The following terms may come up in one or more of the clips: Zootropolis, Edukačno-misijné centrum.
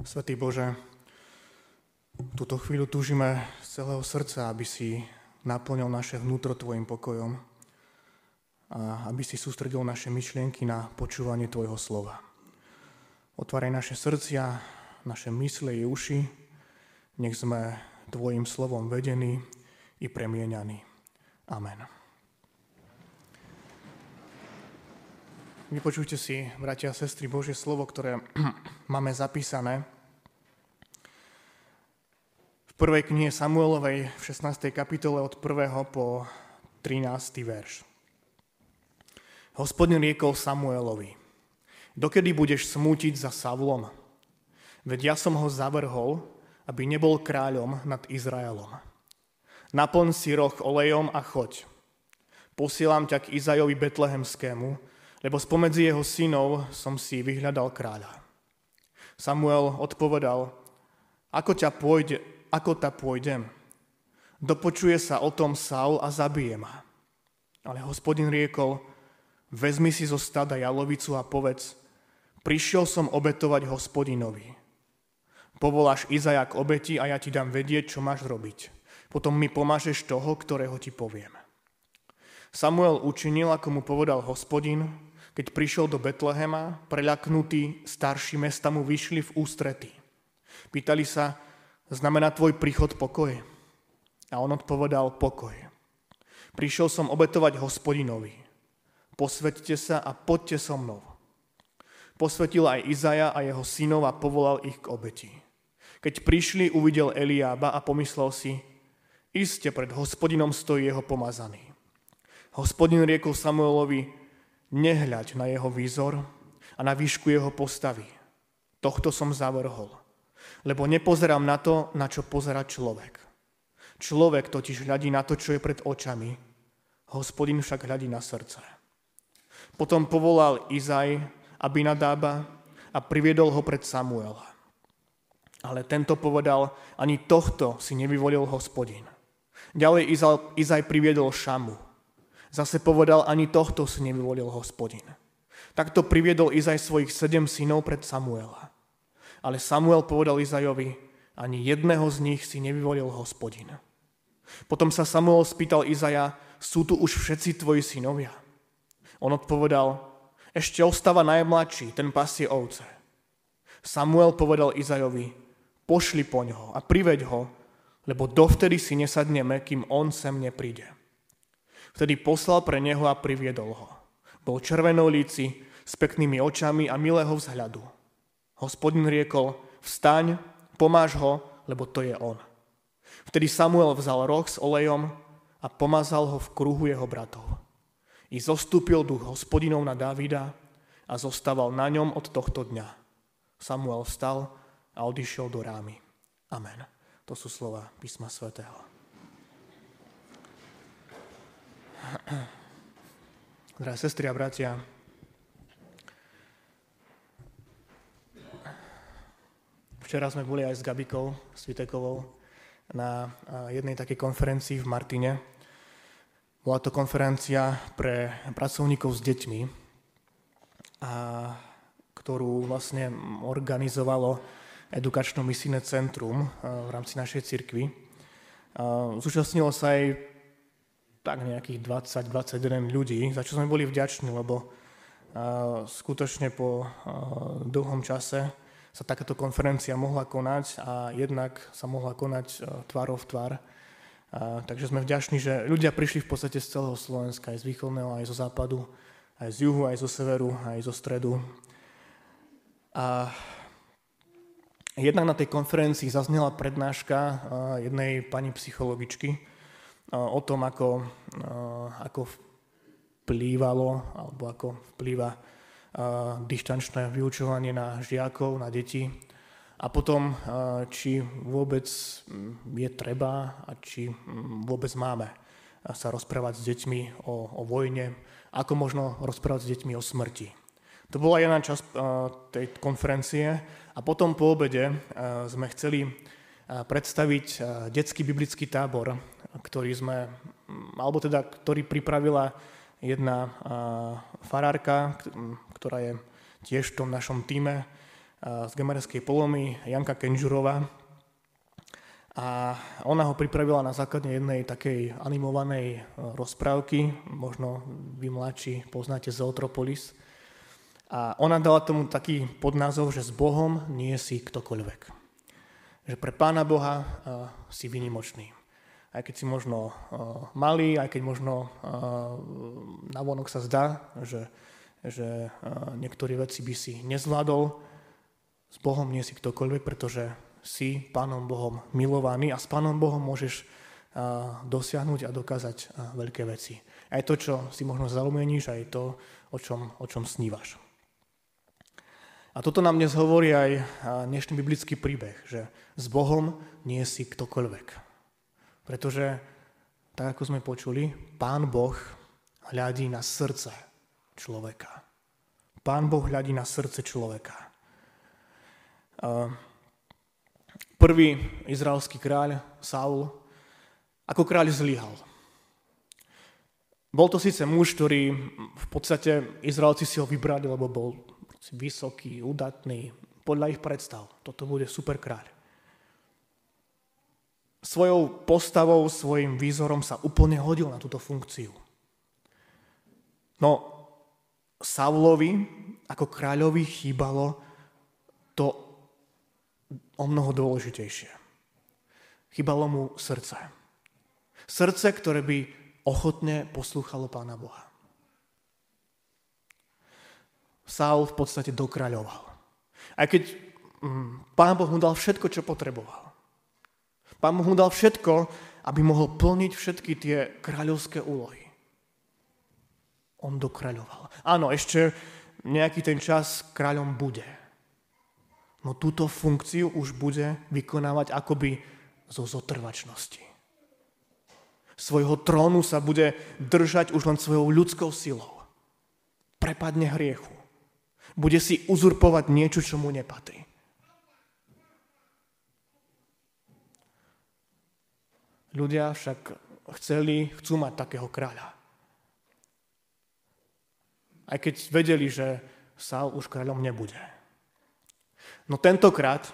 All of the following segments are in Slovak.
Svätý Bože, v túto chvíľu túžime z celého srdca, aby si naplňal naše vnútro Tvojim pokojom a aby si sústredil naše myšlienky na počúvanie Tvojho slova. Otváraj naše srdcia, naše mysle i uši, nech sme Tvojim slovom vedení i premieňaní. Amen. Vypočujte si, bratia a sestry, Božie slovo, ktoré máme zapísané v prvej knihe Samuelovej v 16. kapitole od 1. po 13. verš. Hospodin riekol Samuelovi: dokedy budeš smútiť za Saulom? Veď ja som ho zavrhol, aby nebol kráľom nad Izraelom. Naplň si roh olejom a choď. Posielam ťa k Izajovi betlehemskému, lebo spomedzi jeho synov som si vyhľadal kráľa. Samuel odpovedal: ako ta pôjdem? Dopočuje sa o tom Saul a zabije ma. Ale Hospodin riekol: vezmi si zo stada jalovicu a povedz: prišiel som obetovať Hospodinovi. Povoláš Izaja k obeti a ja ti dám vedieť, čo máš robiť. Potom mi pomažeš toho, ktorého ti poviem. Samuel učinil, ako mu povedal Hospodin. Keď prišiel do Betlehema, preľaknutí starší mesta mu vyšli v ústrety. Pýtali sa: znamená tvoj príchod pokoj? A on odpovedal: pokoj. Prišiel som obetovať Hospodinovi. Posveťte sa a poďte so mnou. Posvetil aj Izaja a jeho synov a povolal ich k obeti. Keď prišli, uvidel Eliába a pomyslel si: iste pred Hospodinom stojí jeho pomazaný. Hospodin riekol Samuelovi: nehľaď na jeho výzor a na výšku jeho postavy. Tohto som zavrhol, lebo nepozerám na to, na čo pozerá človek. Človek totiž hľadí na to, čo je pred očami, Hospodin však hľadí na srdce. Potom povolal Izaj Abinadába a priviedol ho pred Samuela. Ale tento povedal: ani tohto si nevyvolil Hospodin. Ďalej Izaj priviedol Šamu. Zase povedal: ani tohto si nevyvolil Hospodin. Takto priviedol Izaj svojich 7 synov pred Samuela. Ale Samuel povedal Izajovi: ani jedného z nich si nevyvolil Hospodin. Potom sa Samuel spýtal Izaja: sú tu už všetci tvoji synovia? On odpovedal: ešte ostáva najmladší, ten pasie ovce. Samuel povedal Izajovi: pošli po ňoho a priveď ho, lebo dovtedy si nesadneme, kým on sem nepríde. Vtedy poslal pre neho a priviedol ho. Bol červenolíci, s peknými očami a milého vzhľadu. Hospodin riekol: vstaň, pomáž ho, lebo to je on. Vtedy Samuel vzal roh s olejom a pomazal ho v kruhu jeho bratov. I zostúpil duch Hospodinov na Dávida a zostával na ňom od tohto dňa. Samuel vstal a odišiel do Rámy. Amen. To sú slova Písma svätého. Drahé sestry a bratia, včera sme boli aj s Gabikou Svitekovou na jednej takej konferencii v Martine. Bola to konferencia pre pracovníkov s deťmi, ktorú vlastne organizovalo Edukačno-misijné centrum v rámci našej cirkvi. Zúčastnilo sa aj tak nejakých 20-21 ľudí, za čo sme boli vďační, lebo skutočne po dlhom čase sa takáto konferencia mohla konať a jednak sa mohla konať tvárov v tvár. Takže sme vďační, že ľudia prišli v podstate z celého Slovenska, aj z východného, aj zo západu, aj z juhu, aj zo severu, aj zo stredu. A jednak na tej konferencii zaznela prednáška jednej pani psychologičky, o tom, ako vplývalo, alebo ako vplýva dištančné vyučovanie na žiakov, na deti. A potom, či vôbec je treba a či vôbec máme sa rozprávať s deťmi o vojne, ako možno rozprávať s deťmi o smrti. To bola jedna časť tej konferencie a potom po obede sme chceli predstaviť detský biblický tábor, ktorý pripravila jedna farárka, ktorá je tiež v tom našom týme z Gemerskej Polany, Janka Kežurova. A ona ho pripravila na základe jednej takej animovanej rozprávky, možno vy mladší poznáte Zootropolis. A ona dala tomu taký podnázov, že s Bohom nie si ktokoľvek. Že pre Pána Boha si vynimočný. Aj keď si možno malý, aj keď možno navonok sa zdá, že niektoré veci by si nezvládol, s Bohom nie si ktokoľvek, pretože si Pánom Bohom milovaný a s Pánom Bohom môžeš dosiahnuť a dokázať veľké veci. Aj to, čo si možno zaumieniš, aj to, o čom snívaš. A toto nám dnes hovorí aj dnešný biblický príbeh, že s Bohom nie si ktokoľvek. Pretože, tak ako sme počuli, Pán Boh hľadí na srdce človeka. Pán Boh hľadí na srdce človeka. Prvý izraelský kráľ, Saul, ako kráľ zlyhal. Bol to síce muž, ktorý v podstate Izraelci si ho vybrali, lebo bol vysoký, udatný, podľa ich predstav. Toto bude super kráľ. Svojou postavou, svojim výzorom sa úplne hodil na túto funkciu. No, Saulovi ako kráľovi chýbalo to omnoho dôležitejšie. Chýbalo mu srdce. Srdce, ktoré by ochotne poslúchalo Pána Boha. Saul v podstate dokráľoval. Aj keď Pán Boh mu dal všetko, čo potreboval. Pán mu dal všetko, aby mohol plniť všetky tie kráľovské úlohy. On dokráľoval. Áno, ešte nejaký ten čas kráľom bude. No túto funkciu už bude vykonávať akoby zo zotrvačnosti. Svojho trónu sa bude držať už len svojou ľudskou silou. Prepadne hriechu. Bude si uzurpovať niečo, čo mu nepatrí. Ľudia však chcú mať takého kráľa. Aj keď vedeli, že Saul už kráľom nebude. No tentokrát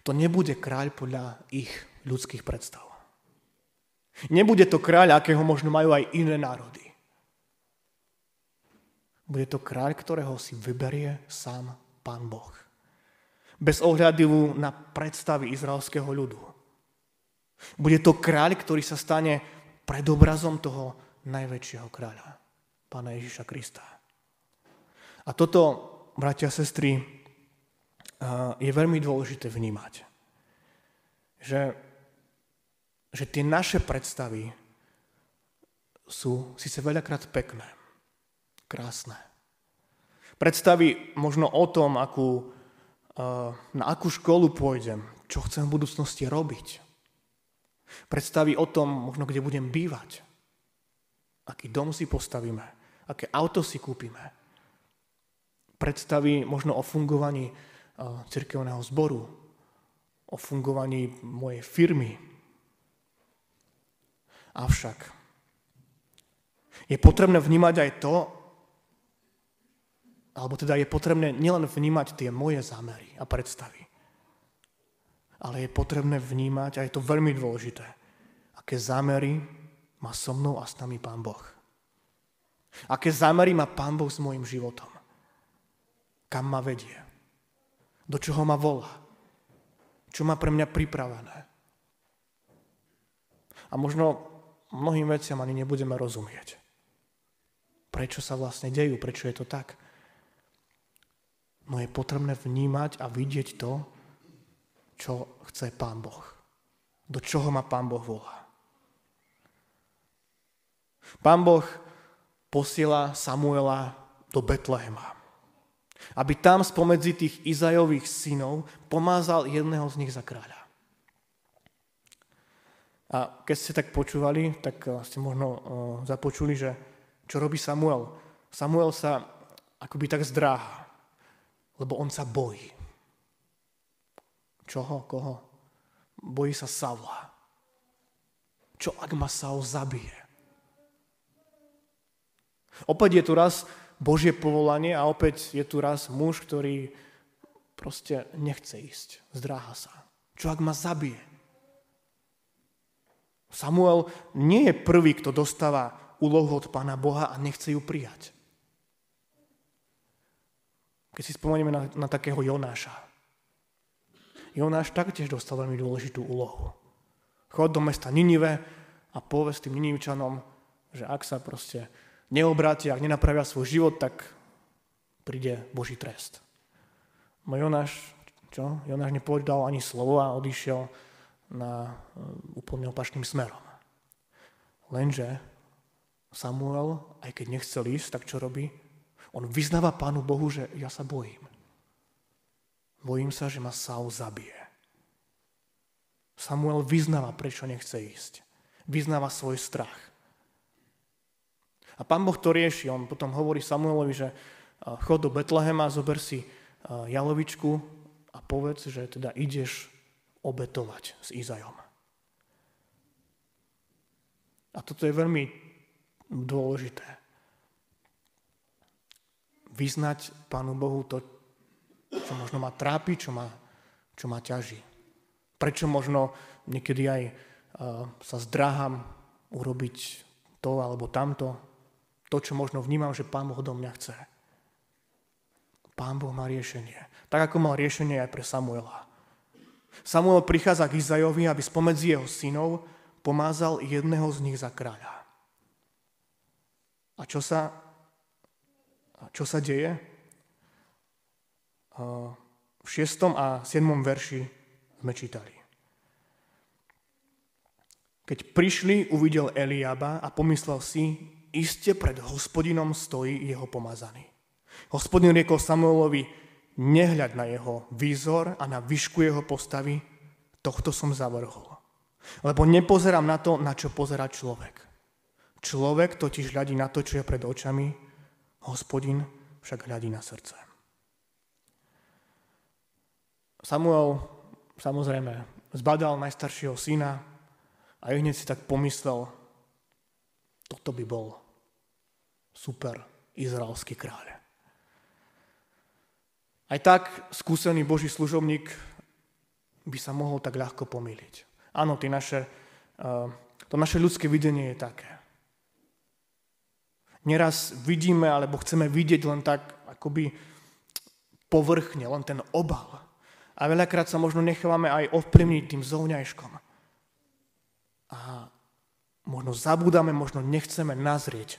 to nebude kráľ podľa ich ľudských predstav. Nebude to kráľ, akého možno majú aj iné národy. Bude to kráľ, ktorého si vyberie sám Pán Boh. Bez ohľadu na predstavy izraelského ľudu. Bude to kráľ, ktorý sa stane predobrazom toho najväčšieho kráľa, Pána Ježiša Krista. A toto, bratia a sestry, je veľmi dôležité vnímať. Že tie naše predstavy sú síce veľakrát pekné, krásne. Predstavy možno o tom, na akú školu pôjdem, čo chcem v budúcnosti robiť. Predstavy o tom, možno kde budem bývať, aký dom si postavíme, aké auto si kúpime. Predstavy možno o fungovaní cirkevného zboru, o fungovaní mojej firmy. Avšak je potrebné vnímať aj to, alebo teda je potrebné nielen vnímať tie moje zámery a predstavy, ale je potrebné vnímať, a je to veľmi dôležité, aké zámery má so mnou a s nami Pán Boh. Aké zámery má Pán Boh s môjim životom. Kam ma vedie. Do čoho ma volá. Čo má pre mňa pripravené. A možno mnohým veciam ani nebudeme rozumieť. Prečo sa vlastne dejú, prečo je to tak. No je potrebné vnímať a vidieť to, čo chce Pán Boh. Do čoho ma Pán Boh volá. Pán Boh posiela Samuela do Betlehema, aby tam spomedzi tých Izajových synov pomázal jedného z nich za kráľa. A keď ste tak počúvali, tak ste možno započuli, že čo robí Samuel. Samuel sa akoby tak zdráha, lebo on sa bojí. Čoho? Koho? Bojí sa Saula. Čo ak ma Saul zabije? Opäť je tu raz Božie povolanie a opäť je tu raz muž, ktorý proste nechce ísť, zdráha sa. Čo ak ma zabije? Samuel nie je prvý, kto dostáva úlohu od Pána Boha a nechce ju prijať. Keď si spomenieme na takého Jonáša. Jonáš taktiež dostal veľmi dôležitú úlohu. Chod do mesta Ninive a povedz tým Ninivčanom, že ak sa proste neobrátia, ak nenapravia svoj život, tak príde Boží trest. No Jonáš nepovedal ani slovo a odišiel na úplne opačným smerom. Lenže Samuel, aj keď nechcel ísť, tak čo robí? On vyznáva Pánu Bohu, že ja sa bojím. Bojím sa, že ma Saul zabije. Samuel vyznáva, prečo nechce ísť. Vyznáva svoj strach. A Pán Boh to rieši. On potom hovorí Samuelovi, že chod do Betlehema, zober si jalovičku a povedz, že teda ideš obetovať s Izajom. A toto je veľmi dôležité. Vyznať Pánu Bohu to, čo možno ma trápi, čo ma ťaží. Prečo možno niekedy aj sa zdráham urobiť to alebo tamto. To, čo možno vnímam, že Pán Boh do mňa chce. Pán Boh má riešenie. Tak, ako mal riešenie aj pre Samuela. Samuel prichádza k Izajovi, aby spomedzi jeho synov pomázal jedného z nich za kráľa. A čo sa deje? V 6. a 7. verši sme čítali. Keď prišli, uvidel Eliába a pomyslel si, iste pred Hospodinom stojí jeho pomazaný. Hospodin riekol Samuelovi, nehľaď na jeho výzor a na výšku jeho postavy, tohto som zavrhol. Lebo nepozerám na to, na čo pozerá človek. Človek totiž hľadí na to, čo je pred očami, Hospodin však hľadí na srdce. Samuel samozrejme zbadal najstaršieho syna a hneď si tak pomyslel, toto by bol super izraelský kráľ. Aj tak skúsený Boží služobník by sa mohol tak ľahko pomýliť. Áno, to naše ľudské videnie je také. Neraz vidíme, alebo chceme vidieť len tak, akoby povrchne, len ten obal. A veľakrát sa možno nechávame aj ovplyvniť tým zovňajškom. A možno zabúdame, možno nechceme nazrieť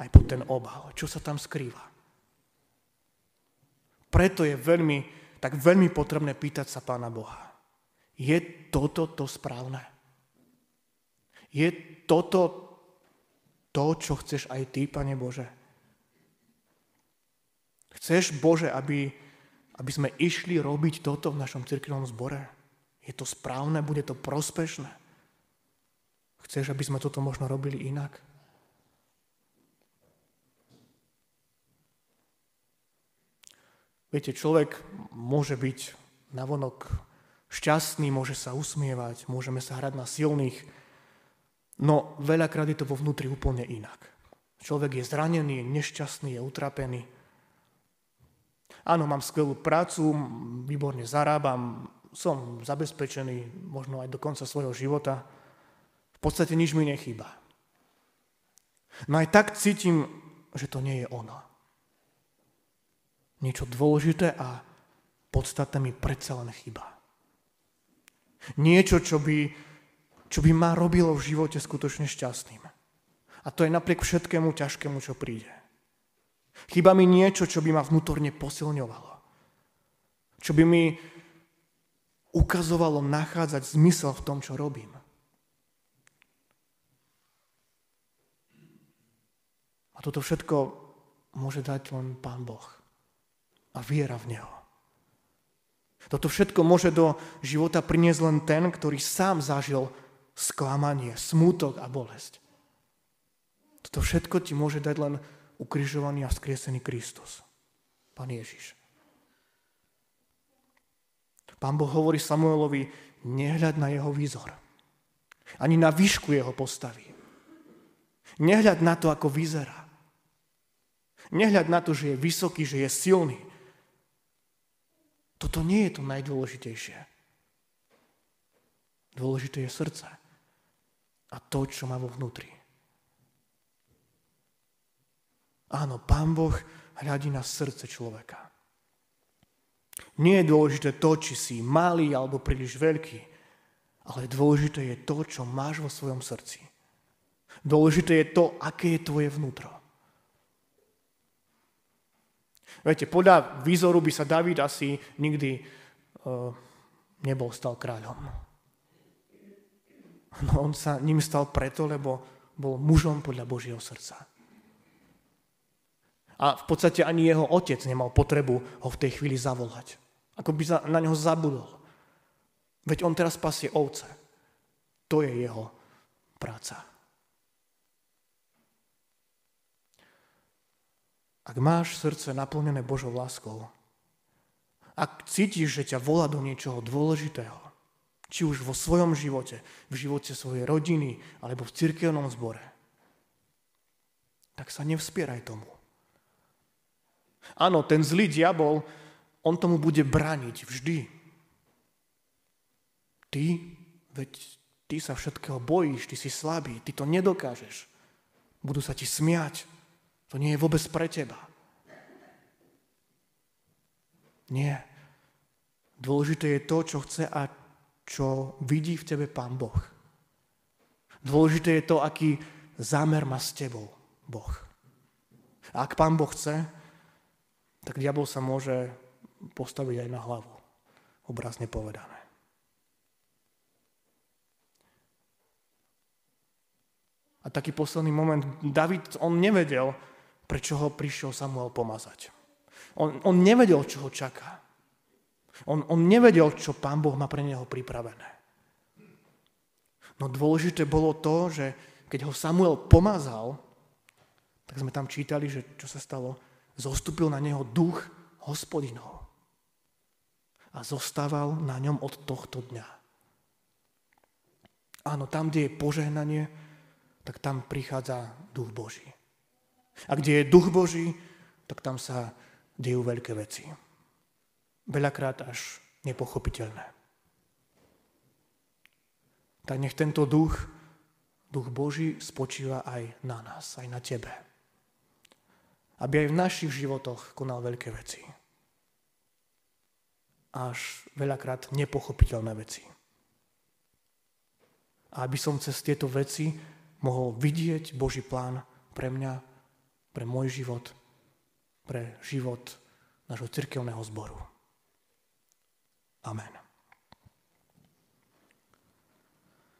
aj po ten obal. Čo sa tam skrýva? Preto je tak veľmi potrebné pýtať sa Pána Boha. Je toto to správne? Je toto to, čo chceš aj ty, Pane Bože? Chceš, Bože, aby sme išli robiť toto v našom cirkevnom zbore? Je to správne? Bude to prospešné? Chceš, aby sme toto možno robili inak? Viete, človek môže byť navonok šťastný, môže sa usmievať, môžeme sa hrať na silných, no veľakrát je to vo vnútri úplne inak. Človek je zranený, je nešťastný, je utrapený. Áno, mám skvelú prácu, výborne zarábam, som zabezpečený možno aj do konca svojho života. V podstate nič mi nechýba. No aj tak cítim, že to nie je ono. Niečo dôležité a podstatné mi predsa len chýba. Niečo, čo by ma robilo v živote skutočne šťastným. A to je napriek všetkému ťažkému, čo príde. Chýba mi niečo, čo by ma vnútorne posilňovalo. Čo by mi ukazovalo nachádzať zmysel v tom, čo robím. A toto všetko môže dať len Pán Boh. A viera v Neho. Toto všetko môže do života priniesť len ten, ktorý sám zažil sklamanie, smútok a bolesť. Toto všetko ti môže dať len ukrižovaný a vzkriesený Kristus, Pán Ježiš. Pán Boh hovorí Samuelovi, nehľad na jeho výzor, ani na výšku jeho postavy. Nehľad na to, ako vyzerá. Nehľad na to, že je vysoký, že je silný. Toto nie je to najdôležitejšie. Dôležité je srdce a to, čo má vo vnútri. Áno, Pán Boh hľadí na srdce človeka. Nie je dôležité to, či si malý alebo príliš veľký, ale dôležité je to, čo máš vo svojom srdci. Dôležité je to, aké je tvoje vnútro. Viete, podľa výzoru by sa David asi nikdy nebol stal kráľom. No on sa ním stal preto, lebo bol mužom podľa Božieho srdca. A v podstate ani jeho otec nemal potrebu ho v tej chvíli zavolať. Ako by na neho zabudol. Veď on teraz pasie ovce. To je jeho práca. Ak máš srdce naplnené Božou láskou, ak cítiš, že ťa volá do niečoho dôležitého, či už vo svojom živote, v živote svojej rodiny, alebo v cirkevnom zbore, tak sa nevspieraj tomu. Áno, ten zlý diabol, on tomu bude brániť vždy. Ty sa všetkého bojíš, ty si slabý, ty to nedokážeš. Budú sa ti smiať. To nie je vôbec pre teba. Nie. Dôležité je to, čo chce a čo vidí v tebe Pán Boh. Dôležité je to, aký zámer má s tebou Boh. A ak Pán Boh chce, tak diabol sa môže postaviť aj na hlavu, obrazne povedané. A taký posledný moment, David, on nevedel, prečo ho prišiel Samuel pomazať. On nevedel, čo ho čaká. On nevedel, čo Pán Boh má pre neho pripravené. No dôležité bolo to, že keď ho Samuel pomazal, tak sme tam čítali, že čo sa stalo, zostúpil na neho duch Hospodinov a zostával na ňom od tohto dňa. Áno, tam, kde je požehnanie, tak tam prichádza duch Boží. A kde je duch Boží, tak tam sa dejú veľké veci. Veľakrát až nepochopiteľné. Tak nech tento duch Boží spočíva aj na nás, aj na tebe. Aby aj v našich životoch konal veľké veci. Až veľakrát nepochopiteľné veci. A aby som cez tieto veci mohol vidieť Boží plán pre mňa, pre môj život, pre život nášho cirkevného zboru. Amen.